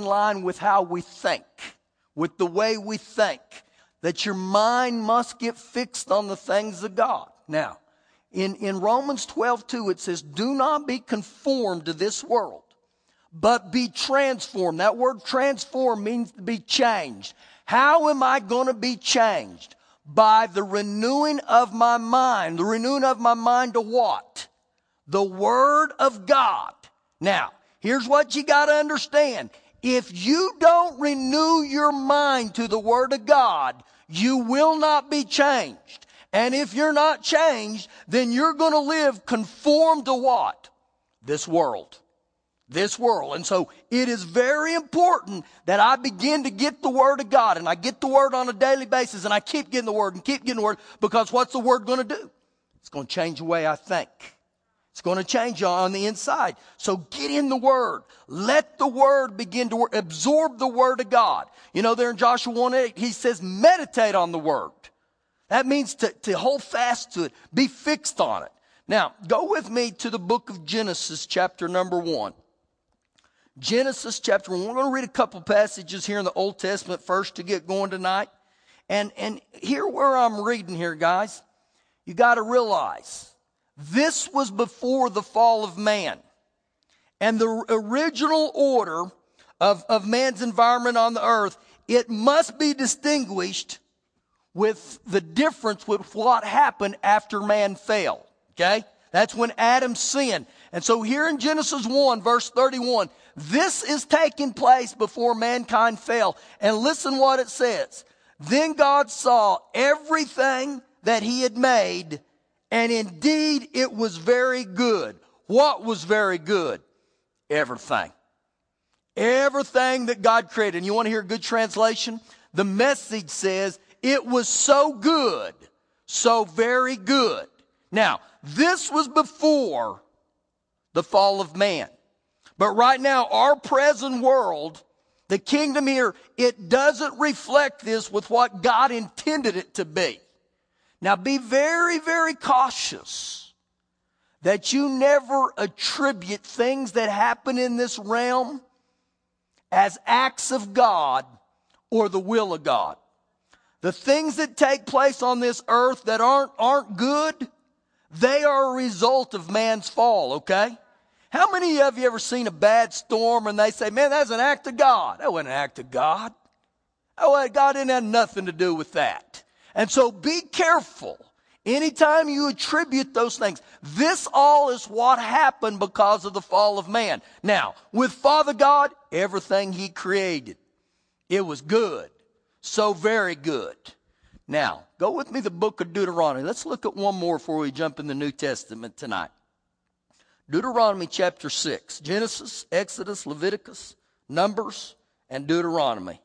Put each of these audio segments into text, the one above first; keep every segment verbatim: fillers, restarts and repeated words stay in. in line with how we think, with the way we think, that your mind must get fixed on the things of God. Now, in, in Romans twelve two, it says, do not be conformed to this world, but be transformed. That word transform means to be changed. How am I going to be changed? By the renewing of my mind. The renewing of my mind to what? The Word of God. Now, here's what you got to understand. If you don't renew your mind to the Word of God, you will not be changed. And if you're not changed, then you're going to live conformed to what? This world. This world. And so it is very important that I begin to get the Word of God. And I get the Word on a daily basis. And I keep getting the Word and keep getting the Word. Because what's the Word going to do? It's going to change the way I think. It's going to change on the inside. So get in the Word. Let the Word begin to work. Absorb the Word of God. You know, there in Joshua one eight, he says, meditate on the Word. That means to, to hold fast to it. Be fixed on it. Now, go with me to the book of Genesis, chapter number one. Genesis, chapter one. We're going to read a couple passages here in the Old Testament first to get going tonight. And, and here where I'm reading here, guys, you got to realize, this was before the fall of man. And the original order of, of man's environment on the earth, it must be distinguished with the difference with what happened after man fell. Okay? That's when Adam sinned. And so here in Genesis one, verse thirty-one, this is taking place before mankind fell. And listen what it says. Then God saw everything that he had made, and indeed, it was very good. What was very good? Everything. Everything that God created. And you want to hear a good translation? The Message says, it was so good, so very good. Now, this was before the fall of man. But right now, our present world, the kingdom here, it doesn't reflect this with what God intended it to be. Now, be very, very cautious that you never attribute things that happen in this realm as acts of God or the will of God. The things that take place on this earth that aren't, aren't good, they are a result of man's fall, okay? How many of you ever seen a bad storm and they say, man, that's an act of God? That wasn't an act of God. Oh, God didn't have nothing to do with that. And so be careful anytime you attribute those things. This all is what happened because of the fall of man. Now, with Father God, everything he created, it was good, so very good. Now, go with me to the book of Deuteronomy. Let's look at one more before we jump in the New Testament tonight. Deuteronomy chapter six, Genesis, Exodus, Leviticus, Numbers, and Deuteronomy.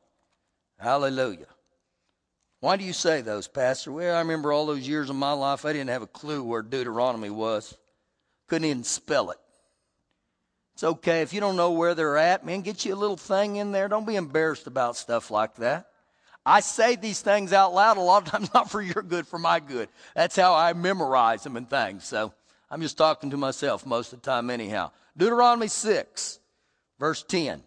Hallelujah. Why do you say those, Pastor? Well, I remember all those years of my life, I didn't have a clue where Deuteronomy was. Couldn't even spell it. It's okay if you don't know where they're at, man, get you a little thing in there. Don't be embarrassed about stuff like that. I say these things out loud a lot of times, not for your good, for my good. That's how I memorize them and things. So I'm just talking to myself most of the time anyhow. Deuteronomy six, verse ten.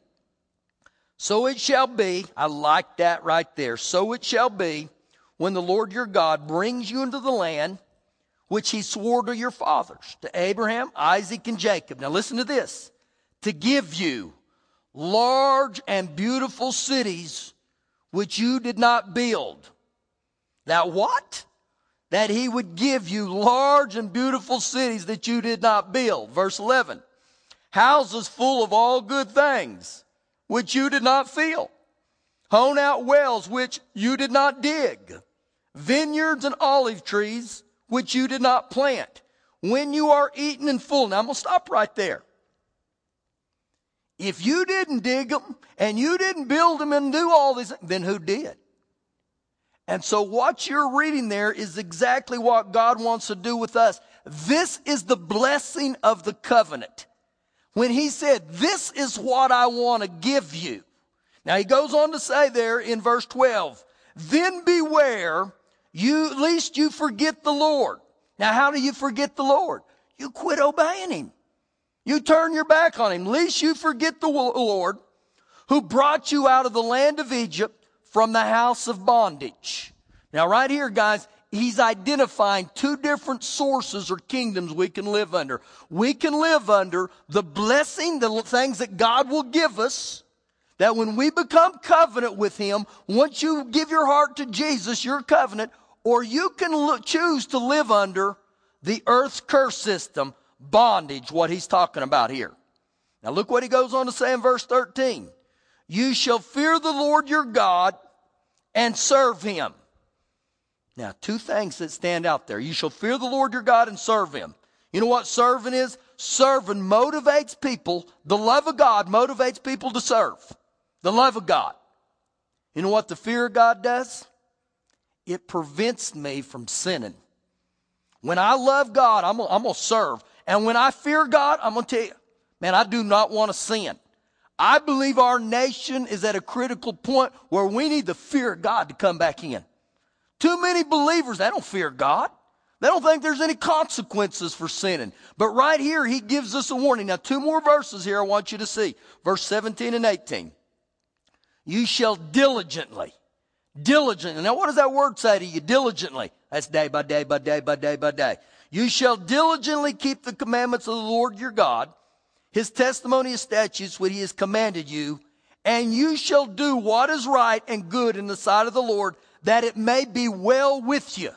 So it shall be, I like that right there. So it shall be when the Lord your God brings you into the land which he swore to your fathers, to Abraham, Isaac, and Jacob. Now listen to this. To give you large and beautiful cities which you did not build. That what? That he would give you large and beautiful cities that you did not build. Verse eleven. Houses full of all good things, which you did not fill, hewn out wells which you did not dig, vineyards and olive trees which you did not plant. When you are eaten and full. Now I'm going to stop right there. If you didn't dig them and you didn't build them and do all these, then who did? And so what you're reading there is exactly what God wants to do with us. This is the blessing of the covenant. When he said, this is what I want to give you. Now he goes on to say there in verse twelve, then beware, you lest you forget the Lord. Now how do you forget the Lord? You quit obeying him. You turn your back on him. Lest you forget the Lord, who brought you out of the land of Egypt, from the house of bondage. Now right here, guys, he's identifying two different sources or kingdoms we can live under. We can live under the blessing, the things that God will give us, that when we become covenant with him, once you give your heart to Jesus, your covenant, or you can look, choose to live under the earth's curse system, bondage, what he's talking about here. Now look what he goes on to say in verse thirteen. You shall fear the Lord your God and serve him. Now, two things that stand out there. You shall fear the Lord your God and serve him. You know what serving is? Serving motivates people. The love of God motivates people to serve. The love of God. You know what the fear of God does? It prevents me from sinning. When I love God, I'm gonna, I'm gonna serve. And when I fear God, I'm going to tell you, man, I do not want to sin. I believe our nation is at a critical point where we need the fear of God to come back in. Too many believers, they don't fear God. They don't think there's any consequences for sinning. But right here, he gives us a warning. Now, two more verses here I want you to see. Verse seventeen and eighteen. You shall diligently, diligently. Now, what does that word say to you? Diligently. That's day by day by day by day by day. You shall diligently keep the commandments of the Lord your God, his testimony and statutes which he has commanded you, and you shall do what is right and good in the sight of the Lord, that it may be well with you.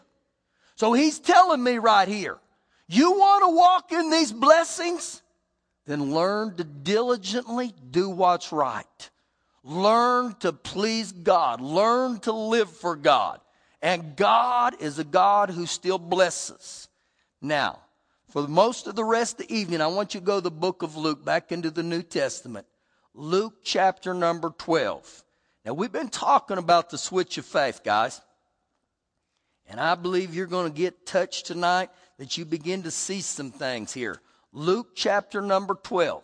So he's telling me right here, you want to walk in these blessings? Then learn to diligently do what's right. Learn to please God. Learn to live for God. And God is a God who still blesses. Now, for most of the rest of the evening, I want you to go to the book of Luke, back into the New Testament. Luke chapter number twelve. Now, we've been talking about the switch of faith, guys. And I believe you're going to get touched tonight, that you begin to see some things here. Luke chapter number twelve.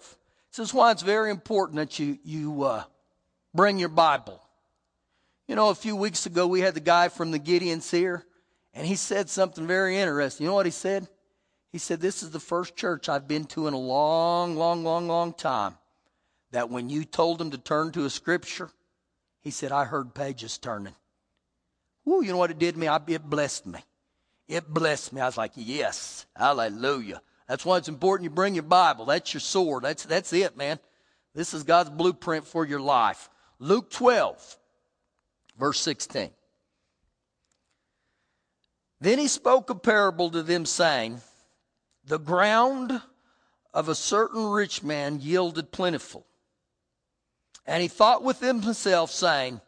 This is why it's very important that you, you uh, bring your Bible. You know, a few weeks ago, we had the guy from the Gideons here, and he said something very interesting. You know what he said? He said, this is the first church I've been to in a long, long, long, long time that when you told them to turn to a scripture, he said, I heard pages turning. Ooh, you know what it did to me? I, it blessed me. It blessed me. I was like, yes, hallelujah. That's why it's important you bring your Bible. That's your sword. That's, that's it, man. This is God's blueprint for your life. Luke twelve, verse sixteen. Then he spoke a parable to them, saying, the ground of a certain rich man yielded plentiful. And he thought within himself, saying,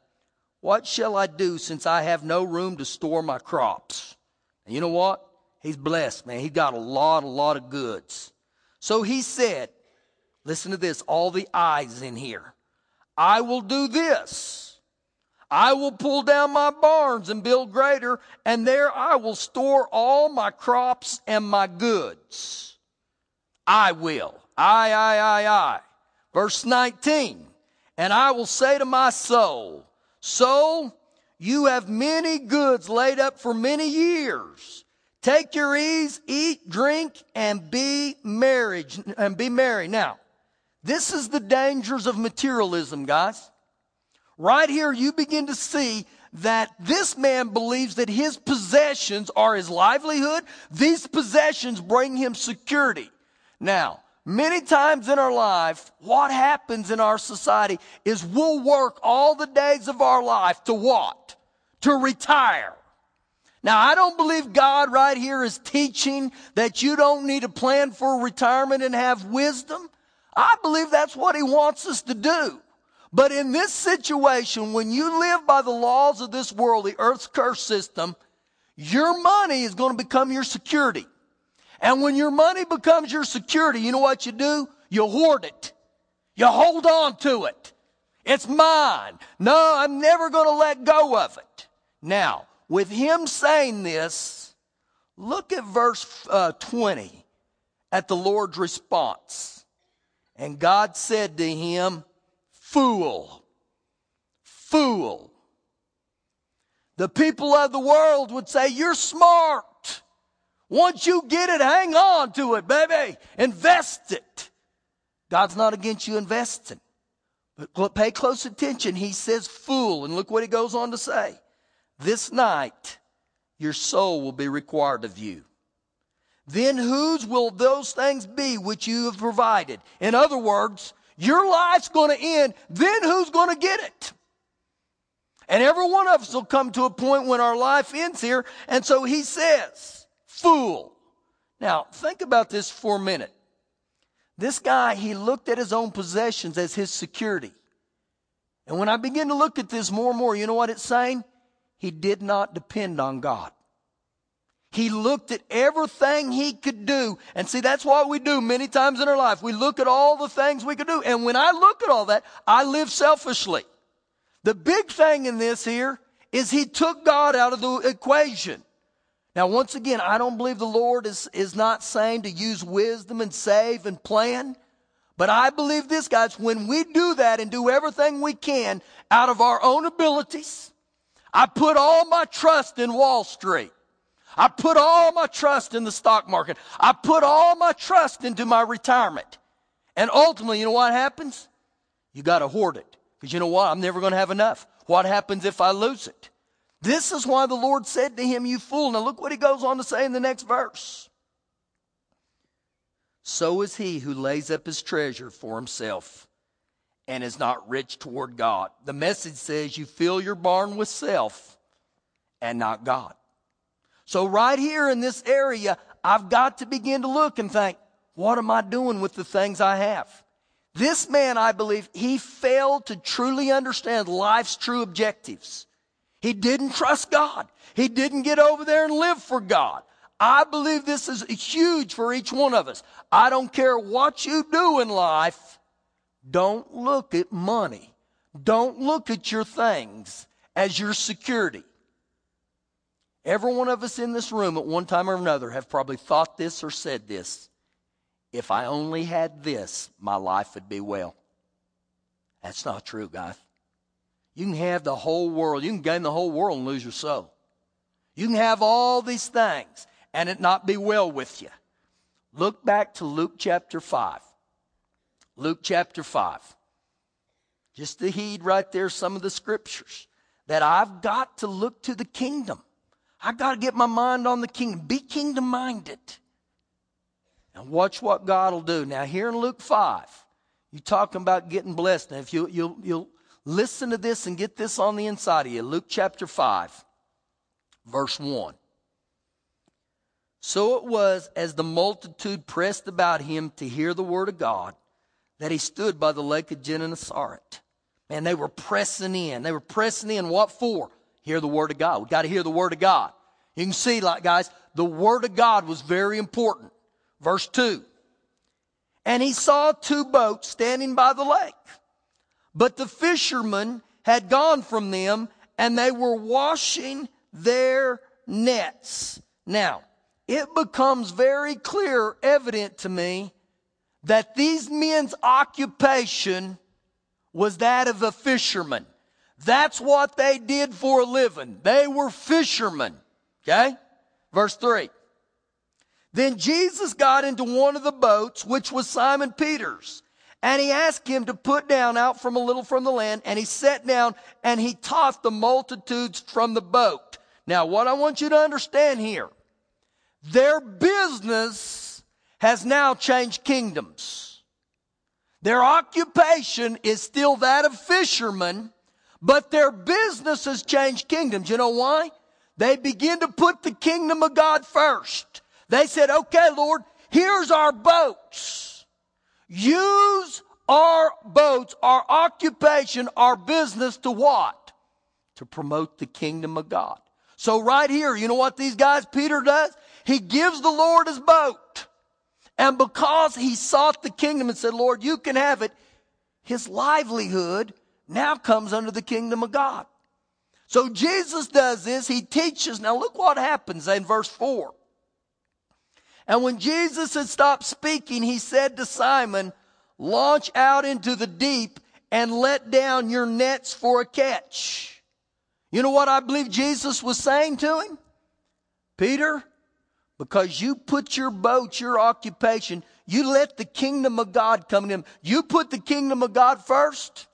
what shall I do, since I have no room to store my crops? And you know what? He's blessed, man. He got a lot, a lot of goods. So he said, listen to this, all the I's in here. I will do this. I will pull down my barns and build greater, and there I will store all my crops and my goods. I will. I, I, I, I. Verse nineteen. And I will say to my soul, soul, you have many goods laid up for many years. Take your ease, eat, drink, and be merry. And be merry. Now, this is the dangers of materialism, guys. Right here, you begin to see that this man believes that his possessions are his livelihood. These possessions bring him security. Now, many times in our life, what happens in our society is we'll work all the days of our life to what? To retire. Now, I don't believe God right here is teaching that you don't need to plan for retirement and have wisdom. I believe that's what he wants us to do. But in this situation, when you live by the laws of this world, the earth's curse system, your money is going to become your security. And when your money becomes your security, you know what you do? You hoard it. You hold on to it. It's mine. No, I'm never going to let go of it. Now, with him saying this, look at verse uh, twenty at the Lord's response. And God said to him, fool, fool. The people of the world would say, you're smart. Once you get it, hang on to it, baby. Invest it. God's not against you investing. Pay close attention. He says fool. And look what he goes on to say. This night your soul will be required of you. Then whose will those things be which you have provided? In other words, your life's going to end. Then who's going to get it? And every one of us will come to a point when our life ends here. And so he says, fool. Now, think about this for a minute. This guy, he looked at his own possessions as his security. And when I begin to look at this more and more, you know what it's saying? He did not depend on God. He looked at everything he could do. And see, that's what we do many times in our life. We look at all the things we could do. And when I look at all that, I live selfishly. The big thing in this here is he took God out of the equation. Now, once again, I don't believe the Lord is, is not saying to use wisdom and save and plan. But I believe this, guys, when we do that and do everything we can out of our own abilities, I put all my trust in Wall Street. I put all my trust in the stock market. I put all my trust into my retirement. And ultimately, you know what happens? You got to hoard it. Because you know what? I'm never going to have enough. What happens if I lose it? This is why the Lord said to him, you fool. Now look what he goes on to say in the next verse. So is he who lays up his treasure for himself and is not rich toward God. The Message says you fill your barn with self and not God. So right here in this area, I've got to begin to look and think, what am I doing with the things I have? This man, I believe, he failed to truly understand life's true objectives. He didn't trust God. He didn't get over there and live for God. I believe this is huge for each one of us. I don't care what you do in life. Don't look at money. Don't look at your things as your security. Every one of us in this room at one time or another have probably thought this or said this. If I only had this, my life would be well. That's not true, guys. You can have the whole world. You can gain the whole world and lose your soul. You can have all these things and it not be well with you. Look back to Luke chapter five. Luke chapter five. Just to heed right there some of the scriptures. That I've got to look to the kingdom. I've got to get my mind on the kingdom. Be kingdom minded. And watch what God will do. Now here in Luke five, you're talking about getting blessed. Now if you, you'll, you'll listen to this and get this on the inside of you. Luke chapter five, verse one. So it was as the multitude pressed about him to hear the word of God that he stood by the lake of Gennesaret. Man, they were pressing in. They were pressing in. What for? Hear the word of God. We've got to hear the word of God. You can see, like guys, the word of God was very important. Verse two, and he saw two boats standing by the lake, but the fishermen had gone from them, and they were washing their nets. Now, it becomes very clear, evident to me, that these men's occupation was that of a fisherman. That's what they did for a living. They were fishermen, okay? Verse three. Then Jesus got into one of the boats, which was Simon Peter's, and he asked him to put down out from a little from the land, and he sat down and he taught the multitudes from the boat. Now, what I want you to understand here, their business has now changed kingdoms. Their occupation is still that of fishermen, but their business has changed kingdoms. You know why? They begin to put the kingdom of God first. They said, okay, Lord, here's our boats. Use our boats, our occupation, our business to what? To promote the kingdom of God. So right here, you know what these guys, Peter does? He gives the Lord his boat. And because he sought the kingdom and said, Lord, you can have it, his livelihood now comes under the kingdom of God. So Jesus does this. He teaches. Now look what happens in verse four. And when Jesus had stopped speaking, he said to Simon, launch out into the deep and let down your nets for a catch. You know what I believe Jesus was saying to him? Peter, because you put your boat, your occupation, you let the kingdom of God come in. You put the kingdom of God first.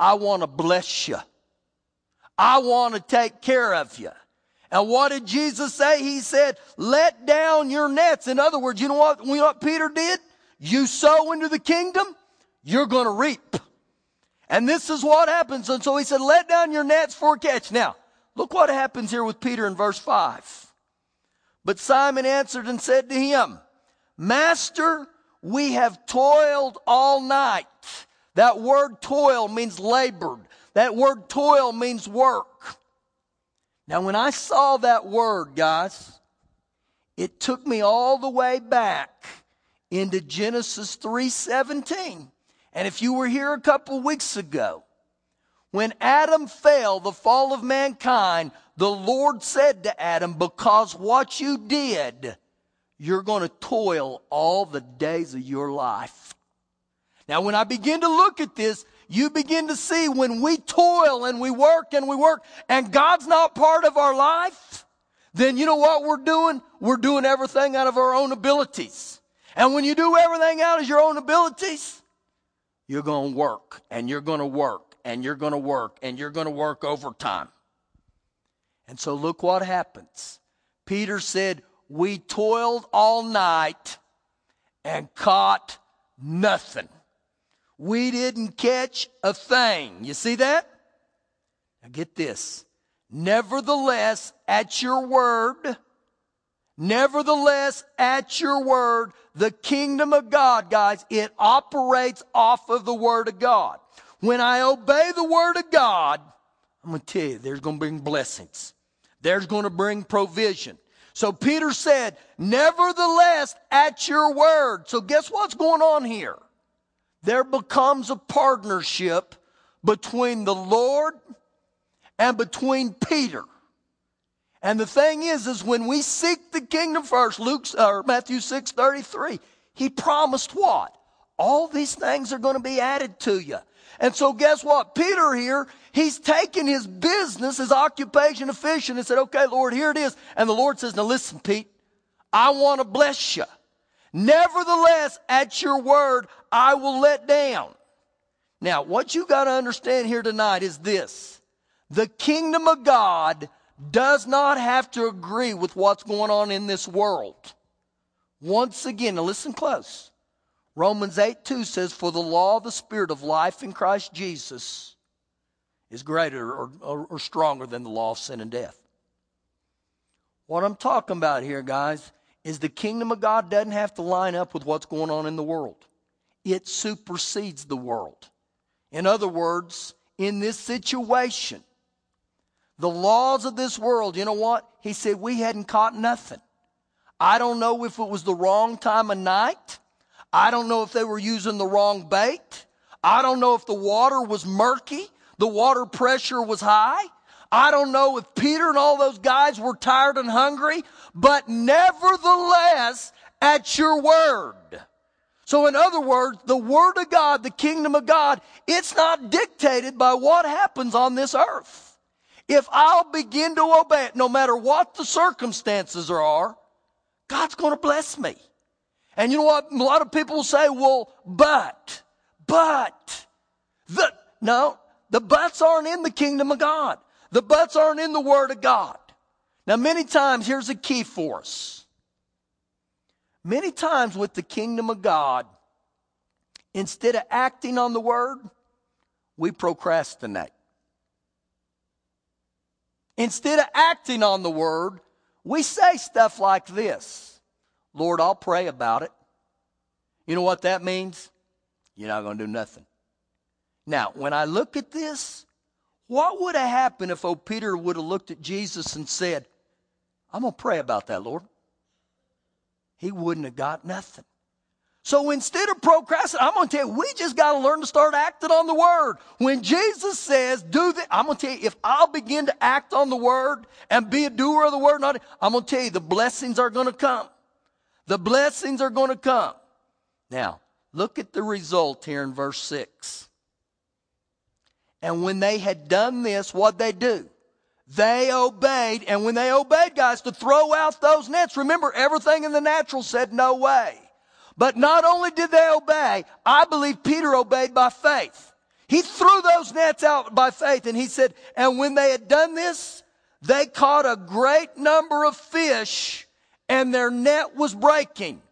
I want to bless you. I want to take care of you. And what did Jesus say? He said, let down your nets. In other words, you know what, you know what Peter did? You sow into the kingdom, you're going to reap. And this is what happens. And so he said, let down your nets for a catch. Now, look what happens here with Peter in verse five. But Simon answered and said to him, Master, we have toiled all night. That word toil means labored. That word toil means work. Now, when I saw that word, guys, it took me all the way back into Genesis three seventeen. And if you were here a couple weeks ago, when Adam fell, the fall of mankind, the Lord said to Adam, because what you did, you're going to toil all the days of your life. Now, when I begin to look at this, you begin to see when we toil and we work and we work and God's not part of our life, then you know what we're doing? We're doing everything out of our own abilities. And when you do everything out of your own abilities, you're going to work and you're going to work and you're going to work and you're going to work overtime. And so look what happens. Peter said, we toiled all night and caught nothing. We didn't catch a thing. You see that? Now get this. Nevertheless, at your word, nevertheless, at your word, the kingdom of God, guys, it operates off of the word of God. When I obey the word of God, I'm going to tell you, there's going to bring blessings. There's going to bring provision. So Peter said, nevertheless, at your word. So guess what's going on here? There becomes a partnership between the Lord and between Peter. And the thing is, is when we seek the kingdom first, Luke or Matthew six thirty three, he promised what? All these things are going to be added to you. And so guess what? Peter here, he's taken his business, his occupation of fishing, and said, okay, Lord, here it is. And the Lord says, now listen, Pete, I want to bless you. Nevertheless, at your word, I will let down. Now, what you got to understand here tonight is this. The kingdom of God does not have to agree with what's going on in this world. Once again, now listen close. Romans eight two says, for the law of the Spirit of life in Christ Jesus is greater or, or, or stronger than the law of sin and death. What I'm talking about here, guys, is the kingdom of God doesn't have to line up with what's going on in the world. It supersedes the world. In other words, in this situation, the laws of this world, you know what? He said, we hadn't caught nothing. I don't know if it was the wrong time of night. I don't know if they were using the wrong bait. I don't know if the water was murky. The water pressure was high. I don't know if Peter and all those guys were tired and hungry, but nevertheless, at your word. So in other words, the word of God, the kingdom of God, it's not dictated by what happens on this earth. If I'll begin to obey it, no matter what the circumstances are, God's going to bless me. And you know what? A lot of people say, well, but, but, the, no, the buts aren't in the kingdom of God. The buts aren't in the word of God. Now, many times, here's a key for us. Many times with the kingdom of God, instead of acting on the word, we procrastinate. Instead of acting on the word, we say stuff like this. Lord, I'll pray about it. You know what that means? You're not going to do nothing. Now, when I look at this, what would have happened if old Peter would have looked at Jesus and said, I'm going to pray about that, Lord? He wouldn't have got nothing. So instead of procrastinating, I'm going to tell you, we just got to learn to start acting on the word. When Jesus says, do this, I'm going to tell you, if I'll begin to act on the word and be a doer of the word, not, I'm going to tell you, the blessings are going to come. The blessings are going to come. Now, look at the result here in verse six. And when they had done this, what'd they do? They obeyed. And when they obeyed, guys, to throw out those nets. Remember, everything in the natural said no way. But not only did they obey, I believe Peter obeyed by faith. He threw those nets out by faith, and he said, and when they had done this, they caught a great number of fish, and their net was breaking.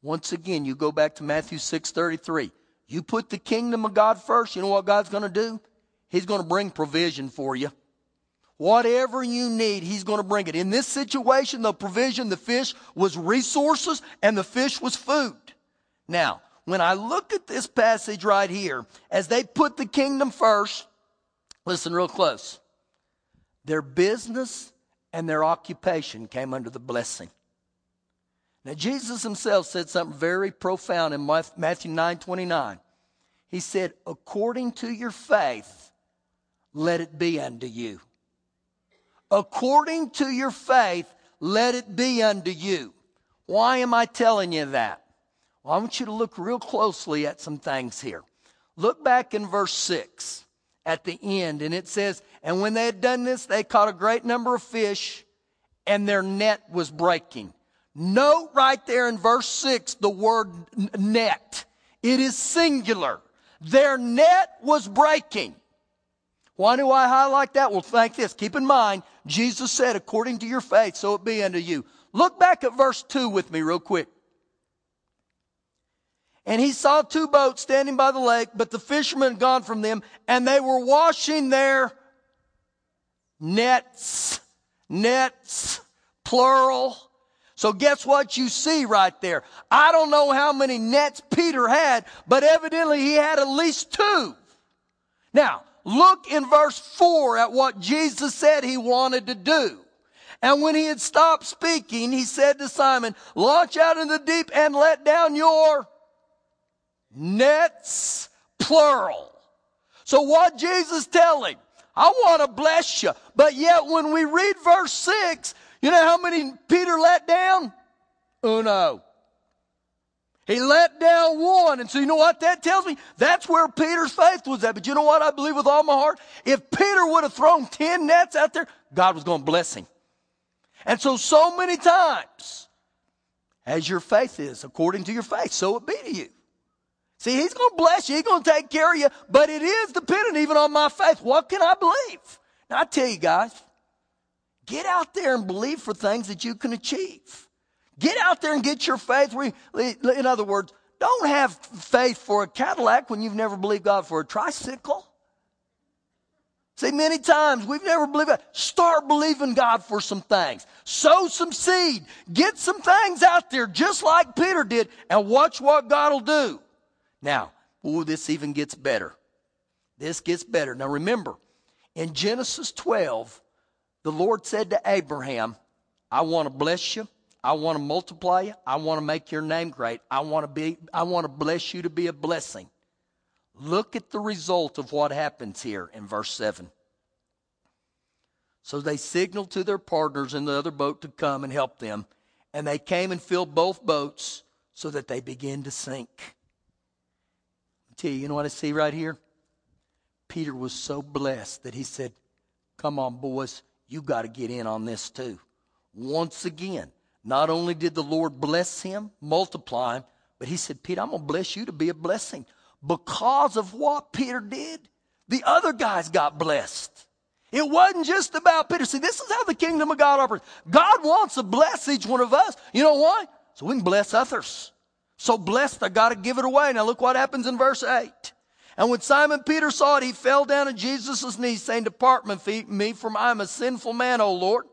Once again, you go back to Matthew six thirty-three. You put the kingdom of God first, you know what God's going to do? He's going to bring provision for you. Whatever you need, he's going to bring it. In this situation, the provision, the fish was resources, and the fish was food. Now, when I look at this passage right here, as they put the kingdom first, listen real close. Their business and their occupation came under the blessing. Now, Jesus himself said something very profound in Matthew nine twenty-nine. He said, according to your faith, let it be unto you. According to your faith, let it be unto you. Why am I telling you that? Well, I want you to look real closely at some things here. Look back in verse six at the end, and it says, and when they had done this, they caught a great number of fish, and their net was breaking. Note right there in verse six the word net. It is singular. Their net was breaking. Why do I highlight that? Well, think this. Keep in mind, Jesus said, according to your faith, so it be unto you. Look back at verse two with me real quick. And he saw two boats standing by the lake, but the fishermen had gone from them, and they were washing their nets. Nets, plural. So guess what you see right there? I don't know how many nets Peter had, but evidently he had at least two. Now, look in verse four at what Jesus said he wanted to do. And when he had stopped speaking, he said to Simon, launch out into the deep and let down your nets, plural. So what Jesus telling? I want to bless you. But yet when we read verse six, you know how many Peter let down? Uno. He let down one. And so you know what that tells me? That's where Peter's faith was at. But you know what I believe with all my heart? If Peter would have thrown ten nets out there, God was going to bless him. And so, so many times, as your faith is, according to your faith, so it be to you. See, he's going to bless you. He's going to take care of you. But it is dependent even on my faith. What can I believe? Now, I tell you guys, get out there and believe for things that you can achieve. Get out there and get your faith. In other words, don't have faith for a Cadillac when you've never believed God for a tricycle. See, many times we've never believed God. Start believing God for some things. Sow some seed. Get some things out there just like Peter did and watch what God will do. Now, ooh, this even gets better. This gets better. Now remember, in Genesis twelve, the Lord said to Abraham, I want to bless you. I want to multiply you. I want to make your name great. I want to be, I want to bless you to be a blessing. Look at the result of what happens here in verse seven. So they signaled to their partners in the other boat to come and help them. And they came and filled both boats so that they began to sink. I tell you, you know what I see right here? Peter was so blessed that he said, come on, boys, you got to get in on this too. Once again, not only did the Lord bless him, multiply him, but he said, Peter, I'm going to bless you to be a blessing. Because of what Peter did, the other guys got blessed. It wasn't just about Peter. See, this is how the kingdom of God operates. God wants to bless each one of us. You know why? So we can bless others. So blessed, I got to give it away. Now look what happens in verse eight. And when Simon Peter saw it, he fell down at Jesus' knees, saying, depart from me, for I am a sinful man, O Lord.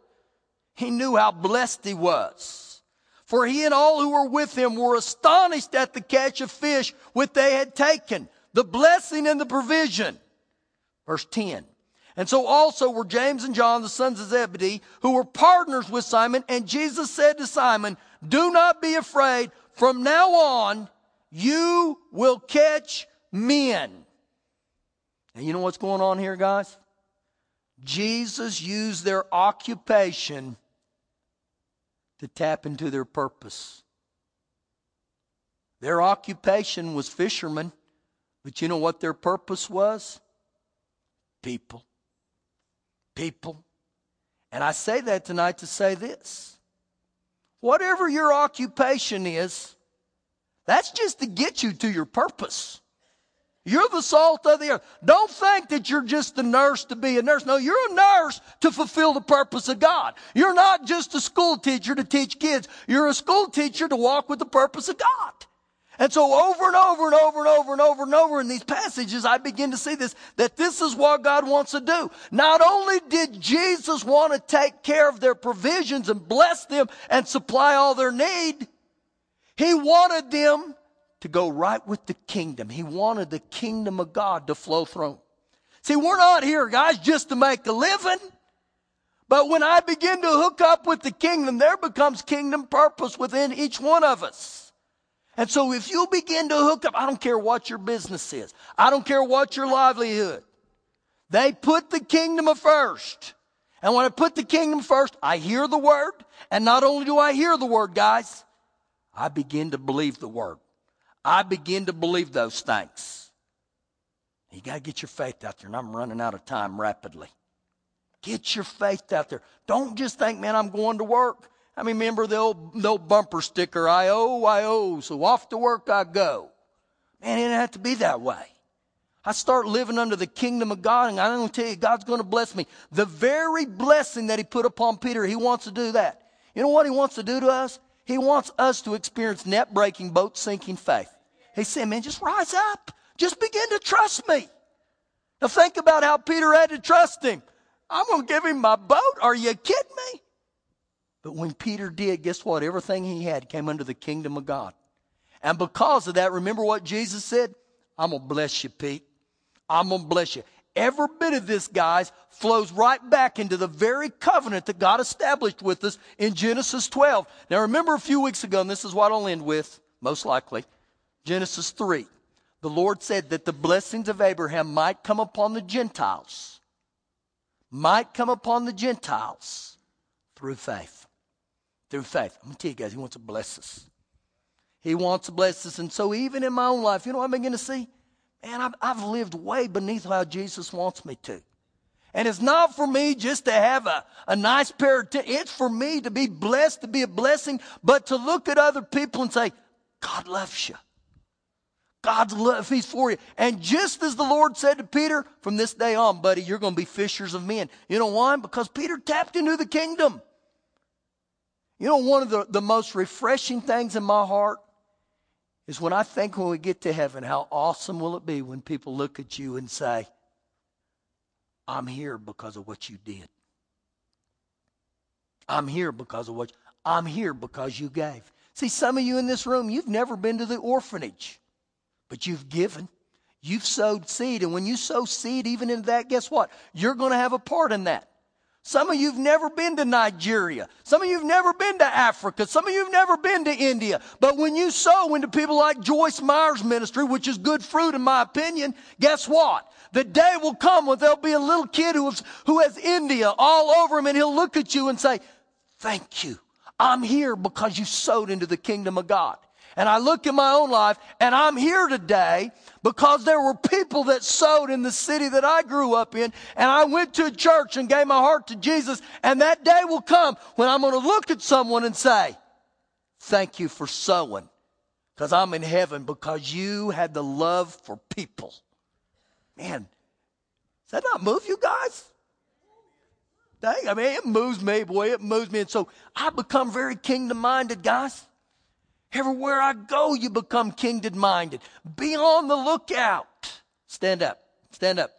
He knew how blessed he was. For he and all who were with him were astonished at the catch of fish which they had taken, the blessing and the provision. Verse ten. And so also were James and John, the sons of Zebedee, who were partners with Simon. And Jesus said to Simon, do not be afraid. From now on, you will catch men. And you know what's going on here, guys? Jesus used their occupation to tap into their purpose. Their occupation was fishermen, but you know what their purpose was? People. People. And I say that tonight to say this. Whatever your occupation is, that's just to get you to your purpose. You're the salt of the earth. Don't think that you're just a nurse to be a nurse. No, you're a nurse to fulfill the purpose of God. You're not just a school teacher to teach kids. You're a school teacher to walk with the purpose of God. And so over and over and over and over and over and over in these passages, I begin to see this, that this is what God wants to do. Not only did Jesus want to take care of their provisions and bless them and supply all their need, he wanted them to go right with the kingdom. He wanted the kingdom of God to flow through. See, we're not here, guys, just to make a living. But when I begin to hook up with the kingdom, there becomes kingdom purpose within each one of us. And so if you begin to hook up, I don't care what your business is. I don't care what your livelihood. They put the kingdom first. And when I put the kingdom first, I hear the word. And not only do I hear the word, guys, I begin to believe the word. I begin to believe those things. You got to get your faith out there. And I'm running out of time rapidly. Get your faith out there. Don't just think, man, I'm going to work. I mean, remember the old, the old bumper sticker, I owe, I owe, so off to work I go. Man, it didn't have to be that way. I start living under the kingdom of God, and I'm going to tell you, God's going to bless me. The very blessing that he put upon Peter, he wants to do that. You know what he wants to do to us? He wants us to experience net-breaking, boat-sinking faith. He said, man, just rise up. Just begin to trust me. Now think about how Peter had to trust him. I'm going to give him my boat. Are you kidding me? But when Peter did, guess what? Everything he had came under the kingdom of God. And because of that, remember what Jesus said? I'm going to bless you, Pete. I'm going to bless you. Every bit of this, guys, flows right back into the very covenant that God established with us in Genesis twelve. Now, remember a few weeks ago, and this is what I'll end with, most likely, Genesis three. The Lord said that the blessings of Abraham might come upon the Gentiles. Might come upon the Gentiles through faith. Through faith. I'm going to tell you guys, he wants to bless us. He wants to bless us. And so even in my own life, you know what I'm going to see? Man, I've, I've lived way beneath how Jesus wants me to. And it's not for me just to have a, a nice pair of t- It's for me to be blessed, to be a blessing, but to look at other people and say, God loves you. God's love, he's for you. And just as the Lord said to Peter, from this day on, buddy, you're going to be fishers of men. You know why? Because Peter tapped into the kingdom. You know, one of the, the most refreshing things in my heart is when I think when we get to heaven, how awesome will it be when people look at you and say, I'm here because of what you did. I'm here because of what, I'm here because you gave. See, some of you in this room, you've never been to the orphanage, but you've given. You've sowed seed, and when you sow seed even into that, guess what? You're going to have a part in that. Some of you have never been to Nigeria. Some of you have never been to Africa. Some of you have never been to India. But when you sow into people like Joyce Meyer's ministry, which is good fruit in my opinion, guess what? The day will come when there'll be a little kid who has, who has India all over him, and he'll look at you and say, thank you. I'm here because you sowed into the kingdom of God. And I look in my own life, and I'm here today because there were people that sowed in the city that I grew up in, and I went to a church and gave my heart to Jesus, and that day will come when I'm going to look at someone and say, thank you for sowing, because I'm in heaven because you had the love for people. Man, does that not move you guys? Dang, I mean, it moves me, boy, it moves me. And so I become very kingdom-minded, guys. Everywhere I go, you become kingdom-minded. Be on the lookout. Stand up. Stand up.